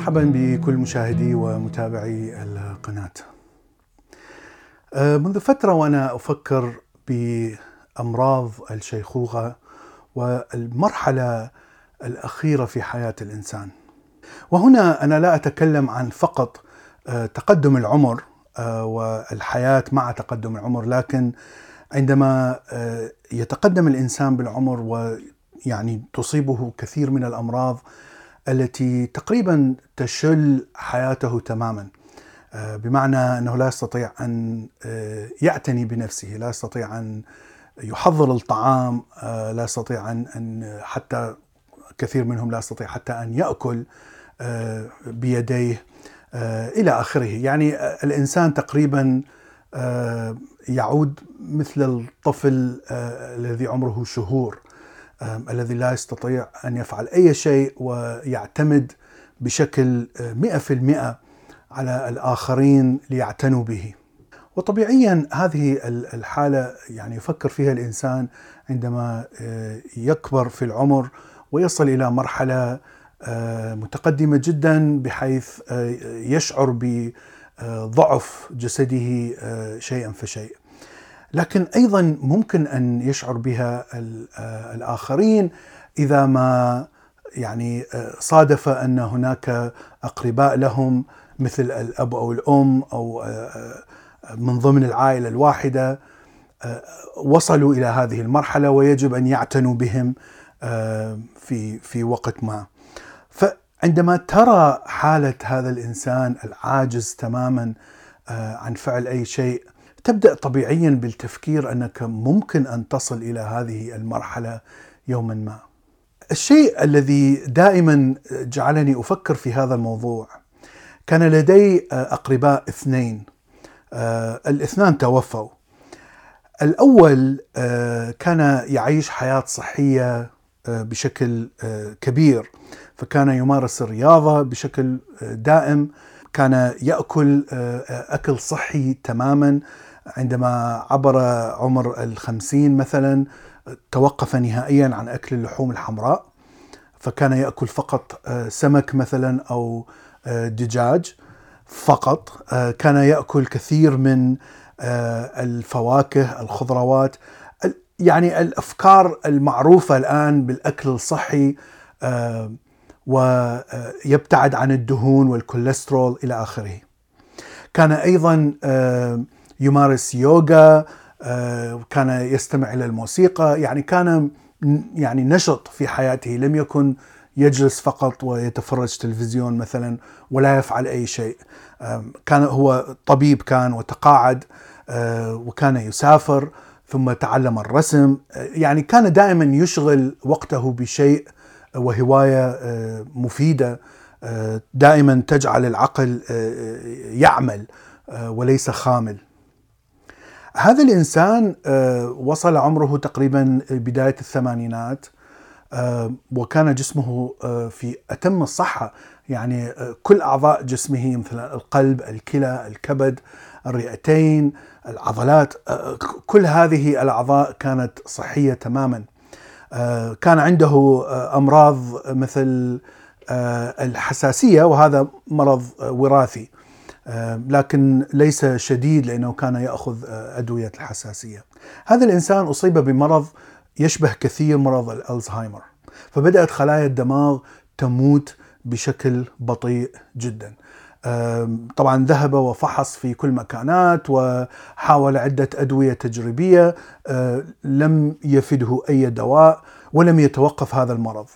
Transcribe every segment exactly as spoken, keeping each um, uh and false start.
مرحبا بكل مشاهدي ومتابعي القناة. منذ فترة وأنا أفكر بأمراض الشيخوخة والمرحلة الأخيرة في حياة الإنسان، وهنا أنا لا أتكلم عن فقط تقدم العمر والحياة مع تقدم العمر، لكن عندما يتقدم الإنسان بالعمر ويعني تصيبه كثير من الأمراض التي تقريبا تشل حياته تماما، بمعنى أنه لا يستطيع أن يعتني بنفسه، لا يستطيع أن يحضر الطعام، لا يستطيع أن حتى كثير منهم لا يستطيع حتى أن يأكل بيديه إلى آخره. يعني الإنسان تقريبا يعود مثل الطفل الذي عمره شهور، الذي لا يستطيع أن يفعل أي شيء ويعتمد بشكل مئة في المئة على الآخرين ليعتنوا به. وطبيعيا هذه الحالة يعني يفكر فيها الإنسان عندما يكبر في العمر ويصل إلى مرحلة متقدمة جدا، بحيث يشعر بضعف جسده شيئا فشيئا، لكن أيضا ممكن أن يشعر بها الآخرين إذا ما يعني صادف أن هناك أقرباء لهم مثل الأب أو الأم أو من ضمن العائلة الواحدة وصلوا إلى هذه المرحلة ويجب أن يعتنوا بهم في في وقت ما. فعندما ترى حالة هذا الإنسان العاجز تماما عن فعل أي شيء، تبدأ طبيعيا بالتفكير أنك ممكن أن تصل إلى هذه المرحلة يوما ما. الشيء الذي دائما جعلني أفكر في هذا الموضوع، كان لدي أقرباء اثنين، الاثنان توفوا. الأول كان يعيش حياة صحية بشكل كبير، فكان يمارس الرياضة بشكل دائم، كان يأكل أكل صحي تماما. عندما عبر عمر الخمسين مثلا توقف نهائيا عن أكل اللحوم الحمراء، فكان يأكل فقط سمك مثلا أو دجاج فقط، كان يأكل كثير من الفواكه، الخضروات، يعني الأفكار المعروفة الآن بالأكل الصحي، ويبتعد عن الدهون والكوليسترول إلى آخره. كان أيضا يمارس يوغا، كان يستمع إلى الموسيقى، يعني كان يعني نشط في حياته، لم يكن يجلس فقط ويتفرج تلفزيون مثلا ولا يفعل أي شيء. كان هو طبيب كان وتقاعد، وكان يسافر ثم تعلم الرسم، يعني كان دائما يشغل وقته بشيء وهواية مفيدة دائما تجعل العقل يعمل وليس خامل. هذا الإنسان وصل عمره تقريبا بداية الثمانينات، وكان جسمه في أتم الصحة، يعني كل أعضاء جسمه مثل القلب، الكلى، الكبد، الرئتين، العضلات، كل هذه الأعضاء كانت صحية تماما. كان عنده أمراض مثل الحساسية، وهذا مرض وراثي لكن ليس شديد لأنه كان يأخذ أدوية الحساسية. هذا الإنسان أصيب بمرض يشبه كثير مرض الألزهايمر، فبدأت خلايا الدماغ تموت بشكل بطيء جدا. طبعا ذهب وفحص في كل مكانات وحاول عدة أدوية تجريبية، لم يفده أي دواء ولم يتوقف هذا المرض.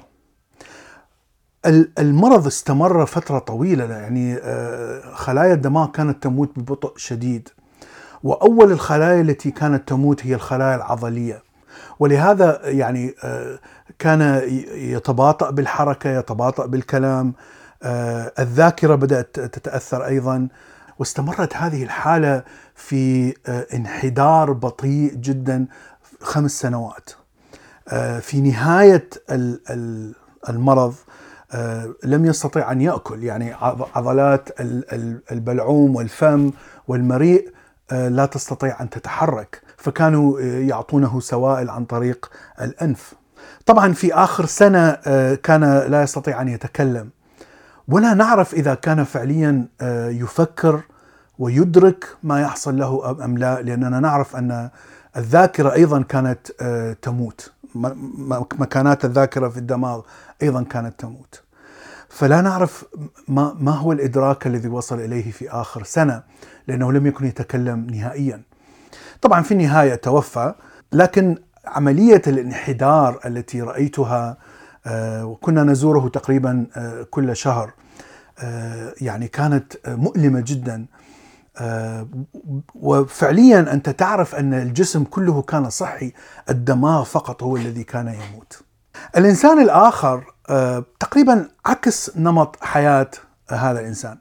المرض استمر فترة طويلة، يعني خلايا الدماغ كانت تموت ببطء شديد، وأول الخلايا التي كانت تموت هي الخلايا العضلية، ولهذا يعني كان يتباطأ بالحركة، يتباطأ بالكلام، الذاكرة بدأت تتأثر أيضا، واستمرت هذه الحالة في انحدار بطيء جدا خمس سنوات. في نهاية المرض لم يستطيع أن يأكل، يعني عضلات البلعوم والفم والمريء لا تستطيع أن تتحرك، فكانوا يعطونه سوائل عن طريق الأنف. طبعا في آخر سنة كان لا يستطيع أن يتكلم، ولا نعرف إذا كان فعليا يفكر ويدرك ما يحصل له أم لا، لأننا نعرف أن الذاكرة أيضا كانت تموت، مكانات الذاكرة في الدماغ أيضا كانت تموت. فلا نعرف ما, ما هو الإدراك الذي وصل إليه في آخر سنة، لأنه لم يكن يتكلم نهائيا. طبعا في النهاية توفى، لكن عملية الانحدار التي رأيتها وكنا نزوره تقريبا كل شهر يعني كانت مؤلمة جدا. وفعليا أنت تعرف أن الجسم كله كان صحي، الدماغ فقط هو الذي كان يموت. الإنسان الآخر تقريبا عكس نمط حياة هذا الإنسان،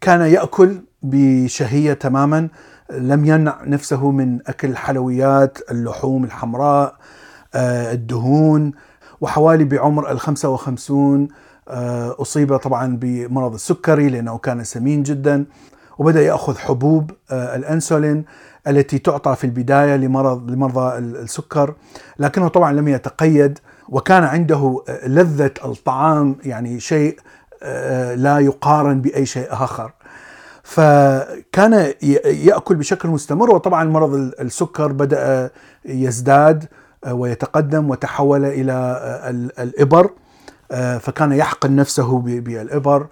كان يأكل بشهية تماما، لم يمنع نفسه من أكل الحلويات، اللحوم الحمراء، الدهون. وحوالي بعمر الخمسة وخمسون أصيب طبعا بمرض السكري لأنه كان سمين جدا، وبدأ يأخذ حبوب الأنسولين التي تعطى في البداية لمرض لمرضى السكر، لكنه طبعا لم يتقيد، وكان عنده لذة الطعام، يعني شيء لا يقارن بأي شيء آخر، فكان يأكل بشكل مستمر. وطبعا مرض السكر بدأ يزداد ويتقدم وتحول إلى الإبر، فكان يحقن نفسه بالإبر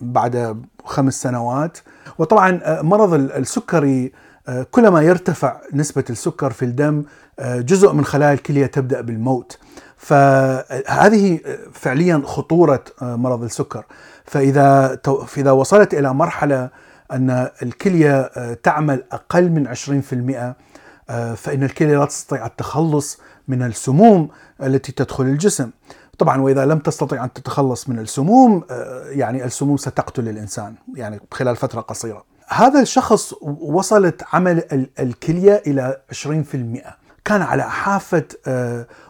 بعد خمس سنوات. وطبعا مرض السكري كلما يرتفع نسبة السكر في الدم جزء من خلايا الكلية تبدأ بالموت، فهذه فعليا خطورة مرض السكر. فإذا إذا وصلت إلى مرحلة أن الكلية تعمل أقل من عشرين بالمئة فإن الكلية لا تستطيع التخلص من السموم التي تدخل الجسم. طبعا وإذا لم تستطيع أن تتخلص من السموم يعني السموم ستقتل الإنسان يعني خلال فترة قصيرة. هذا الشخص وصلت عمل الكلية إلى عشرين بالمئة، كان على حافة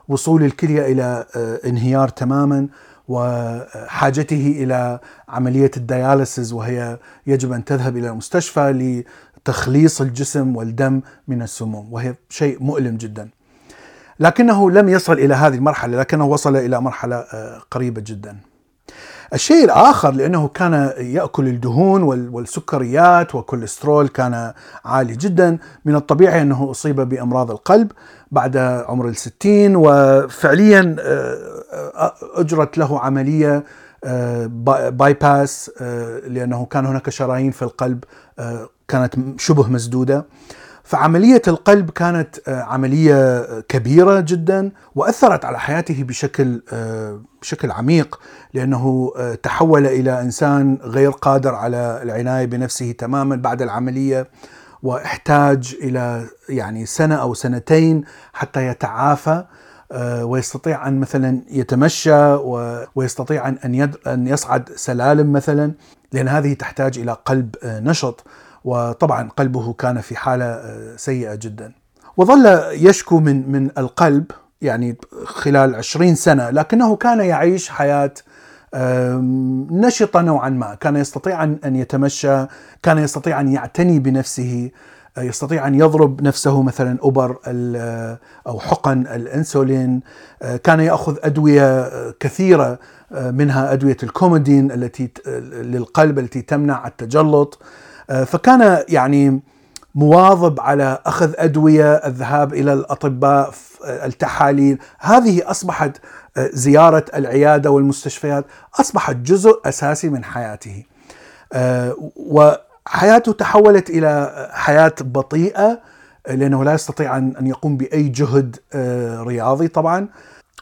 وصول الكلية إلى انهيار تماما وحاجته إلى عملية الدياليسيز، وهي يجب أن تذهب إلى المستشفى لتخليص الجسم والدم من السموم، وهي شيء مؤلم جدا. لكنه لم يصل إلى هذه المرحلة، لكنه وصل إلى مرحلة قريبة جدا. الشيء الآخر لأنه كان يأكل الدهون والسكريات والكوليسترول كان عالي جدا، من الطبيعي أنه أصيب بأمراض القلب بعد عمر الستين، وفعليا أجرت له عملية باي باس لأنه كان هناك شرايين في القلب كانت شبه مسدودة، فعملية القلب كانت عملية كبيرة جدا وأثرت على حياته بشكل بشكل عميق، لأنه تحول إلى إنسان غير قادر على العناية بنفسه تماما بعد العملية، واحتاج إلى يعني سنة أو سنتين حتى يتعافى ويستطيع أن مثلا يتمشى ويستطيع أن يصعد سلالم مثلا، لأن هذه تحتاج إلى قلب نشط، وطبعا قلبه كان في حالة سيئة جدا. وظل يشكو من من القلب يعني خلال عشرين سنة، لكنه كان يعيش حياة نشطة نوعا ما، كان يستطيع أن يتمشى، كان يستطيع أن يعتني بنفسه، يستطيع أن يضرب نفسه مثلا أبر أو حقن الأنسولين، كان يأخذ أدوية كثيرة منها أدوية الكومودين التي للقلب التي تمنع التجلط، فكان يعني مواظب على أخذ أدوية، الذهاب إلى الأطباء، التحاليل. هذه أصبحت زيارة العيادة والمستشفيات أصبحت جزء أساسي من حياته، وحياته تحولت إلى حياة بطيئة لأنه لا يستطيع أن يقوم بأي جهد رياضي طبعا،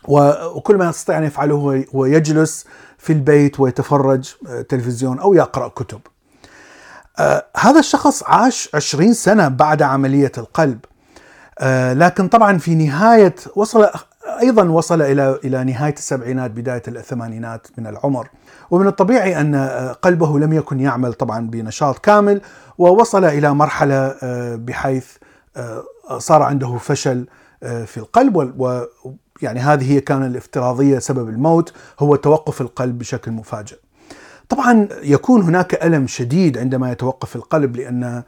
وكل ما يستطيع أن يفعله هو يجلس في البيت ويتفرج تلفزيون أو يقرأ كتب. آه هذا الشخص عاش عشرين سنة بعد عملية القلب، آه لكن طبعا في نهاية وصل أيضا وصل إلى إلى نهاية السبعينات بداية الثمانينات من العمر، ومن الطبيعي أن قلبه لم يكن يعمل طبعا بنشاط كامل، ووصل إلى مرحلة آه بحيث آه صار عنده فشل آه في القلب، ويعني هذه هي كان الافتراضية سبب الموت هو توقف القلب بشكل مفاجئ. طبعا يكون هناك ألم شديد عندما يتوقف القلب، لأن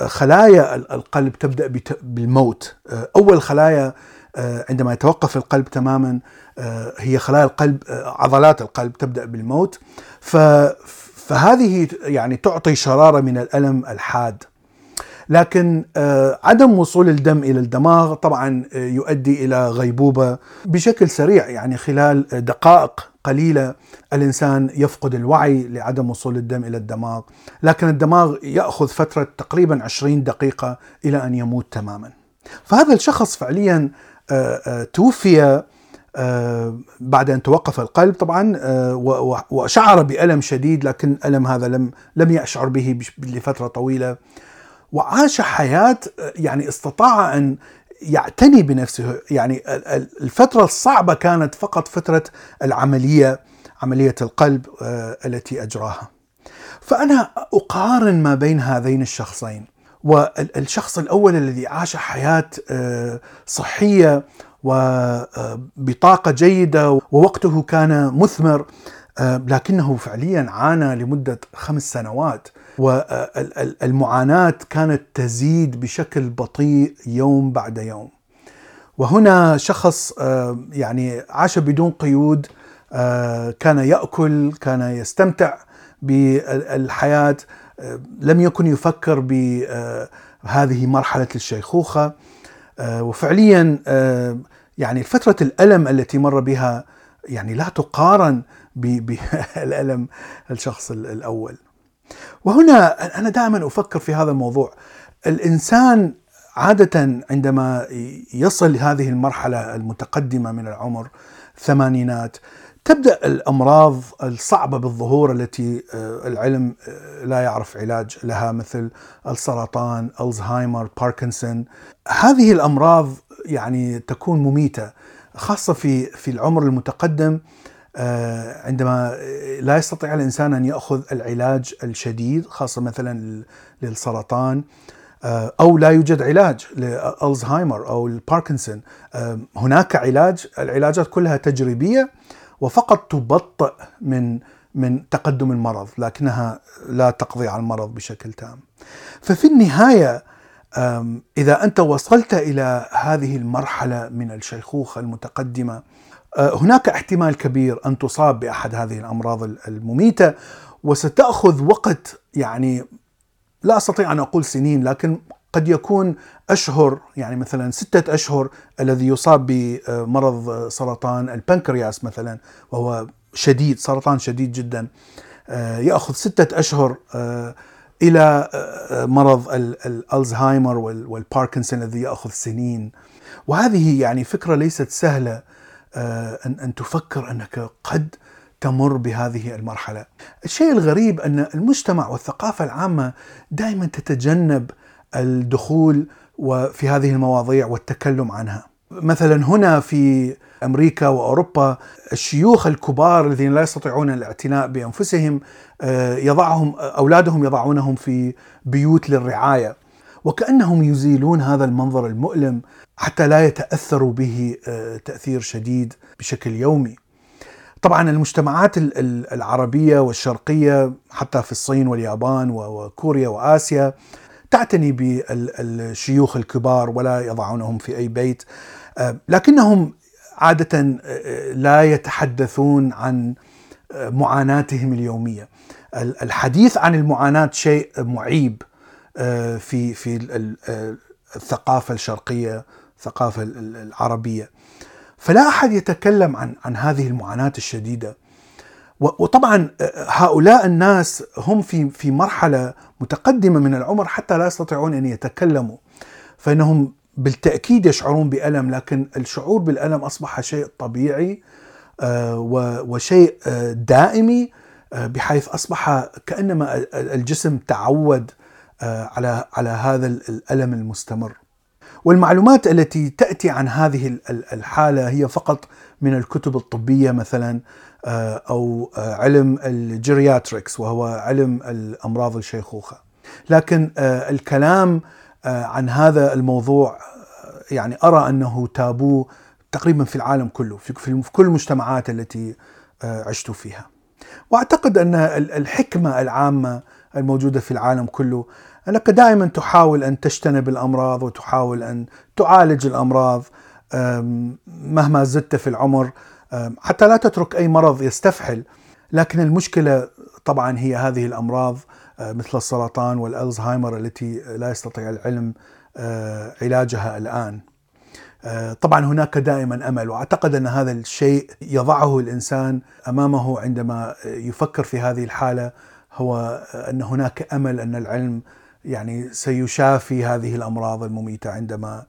خلايا القلب تبدأ بالموت، أول خلايا عندما يتوقف القلب تماما، هي خلايا القلب عضلات القلب تبدأ بالموت. فهذه يعني تعطي شرارة من الألم الحاد. لكن عدم وصول الدم إلى الدماغ طبعا يؤدي إلى غيبوبة بشكل سريع، يعني خلال دقائق قليلة الإنسان يفقد الوعي لعدم وصول الدم إلى الدماغ، لكن الدماغ يأخذ فترة تقريبا عشرين دقيقة إلى أن يموت تماما. فهذا الشخص فعليا توفي بعد أن توقف القلب طبعا، وشعر بألم شديد، لكن الألم هذا لم لم يشعر به لفترة طويلة، وعاش حياة يعني استطاع أن يعتني بنفسه. يعني الفترة الصعبة كانت فقط فترة العملية، عملية القلب التي أجراها. فأنا أقارن ما بين هذين الشخصين، والشخص الأول الذي عاش حياة صحية وبطاقة جيدة ووقته كان مثمر، لكنه فعليا عانى لمدة خمس سنوات، والمعاناة كانت تزيد بشكل بطيء يوم بعد يوم. وهنا شخص يعني عاش بدون قيود، كان يأكل، كان يستمتع بالحياة، لم يكن يفكر بهذه مرحلة الشيخوخة. وفعليا يعني فترة الألم التي مر بها يعني لا تقارن بالألم الشخص الأول. وهنا أنا دائما أفكر في هذا الموضوع. الإنسان عادة عندما يصل هذه المرحلة المتقدمة من العمر، ثمانينات، تبدأ الأمراض الصعبة بالظهور التي العلم لا يعرف علاج لها، مثل السرطان، ألزهايمر، باركنسون. هذه الأمراض يعني تكون مميتة، خاصة في في العمر المتقدم، عندما لا يستطيع الإنسان أن يأخذ العلاج الشديد، خاصة مثلا للسرطان، أو لا يوجد علاج لألزهايمر أو الباركنسون. هناك علاج، العلاجات كلها تجريبية وفقط تبطئ من من تقدم المرض، لكنها لا تقضي على المرض بشكل تام. ففي النهاية إذا أنت وصلت إلى هذه المرحلة من الشيخوخة المتقدمة، هناك احتمال كبير أن تصاب بأحد هذه الأمراض المميتة، وستأخذ وقت، يعني لا أستطيع أن أقول سنين، لكن قد يكون أشهر، يعني مثلا ستة أشهر الذي يصاب بمرض سرطان البنكرياس مثلا، وهو شديد، سرطان شديد جدا، يأخذ ستة أشهر إلى مرض الألزهايمر والباركنسون الذي يأخذ سنين. وهذه يعني فكرة ليست سهلة أن أن تفكر أنك قد تمر بهذه المرحلة. الشيء الغريب أن المجتمع والثقافة العامة دائما تتجنب الدخول وفي هذه المواضيع والتكلم عنها. مثلا هنا في أمريكا وأوروبا، الشيوخ الكبار الذين لا يستطيعون الاعتناء بأنفسهم يضعهم أولادهم يضعونهم في بيوت للرعاية، وكأنهم يزيلون هذا المنظر المؤلم حتى لا يتأثروا به تأثير شديد بشكل يومي. طبعا المجتمعات العربية والشرقية، حتى في الصين واليابان وكوريا وآسيا، تعتني بالشيوخ الكبار ولا يضعونهم في أي بيت، لكنهم عادة لا يتحدثون عن معاناتهم اليومية. الحديث عن المعاناة شيء معيب في في الثقافة الشرقية، الثقافة العربية، فلا أحد يتكلم عن عن هذه المعاناة الشديدة. وطبعا هؤلاء الناس هم في في مرحلة متقدمة من العمر، حتى لا يستطيعون أن يتكلموا، فإنهم بالتأكيد يشعرون بألم، لكن الشعور بالألم أصبح شيء طبيعي وشيء دائمي، بحيث أصبح كأنما الجسم تعود على على هذا الألم المستمر. والمعلومات التي تأتي عن هذه الحالة هي فقط من الكتب الطبية مثلا، أو علم الجيرياتريكس وهو علم الأمراض الشيخوخة. لكن الكلام عن هذا الموضوع يعني أرى أنه تابو تقريبا في العالم كله، في كل المجتمعات التي عشت فيها. وأعتقد أن الحكمة العامة الموجودة في العالم كله أنك دائما تحاول أن تجتنب الأمراض، وتحاول أن تعالج الأمراض، مهما زدت في العمر، حتى لا تترك أي مرض يستفحل. لكن المشكلة طبعا هي هذه الأمراض مثل السرطان والألزهايمر التي لا يستطيع العلم علاجها الآن. طبعا هناك دائما أمل، وأعتقد أن هذا الشيء يضعه الإنسان أمامه عندما يفكر في هذه الحالة، هو أن هناك أمل أن العلم يعني سيشافي هذه الأمراض المميتة عندما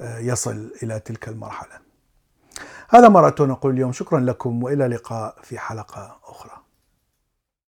يصل إلى تلك المرحلة. هذا ما رأيت نقول اليوم، شكرا لكم وإلى لقاء في حلقة أخرى.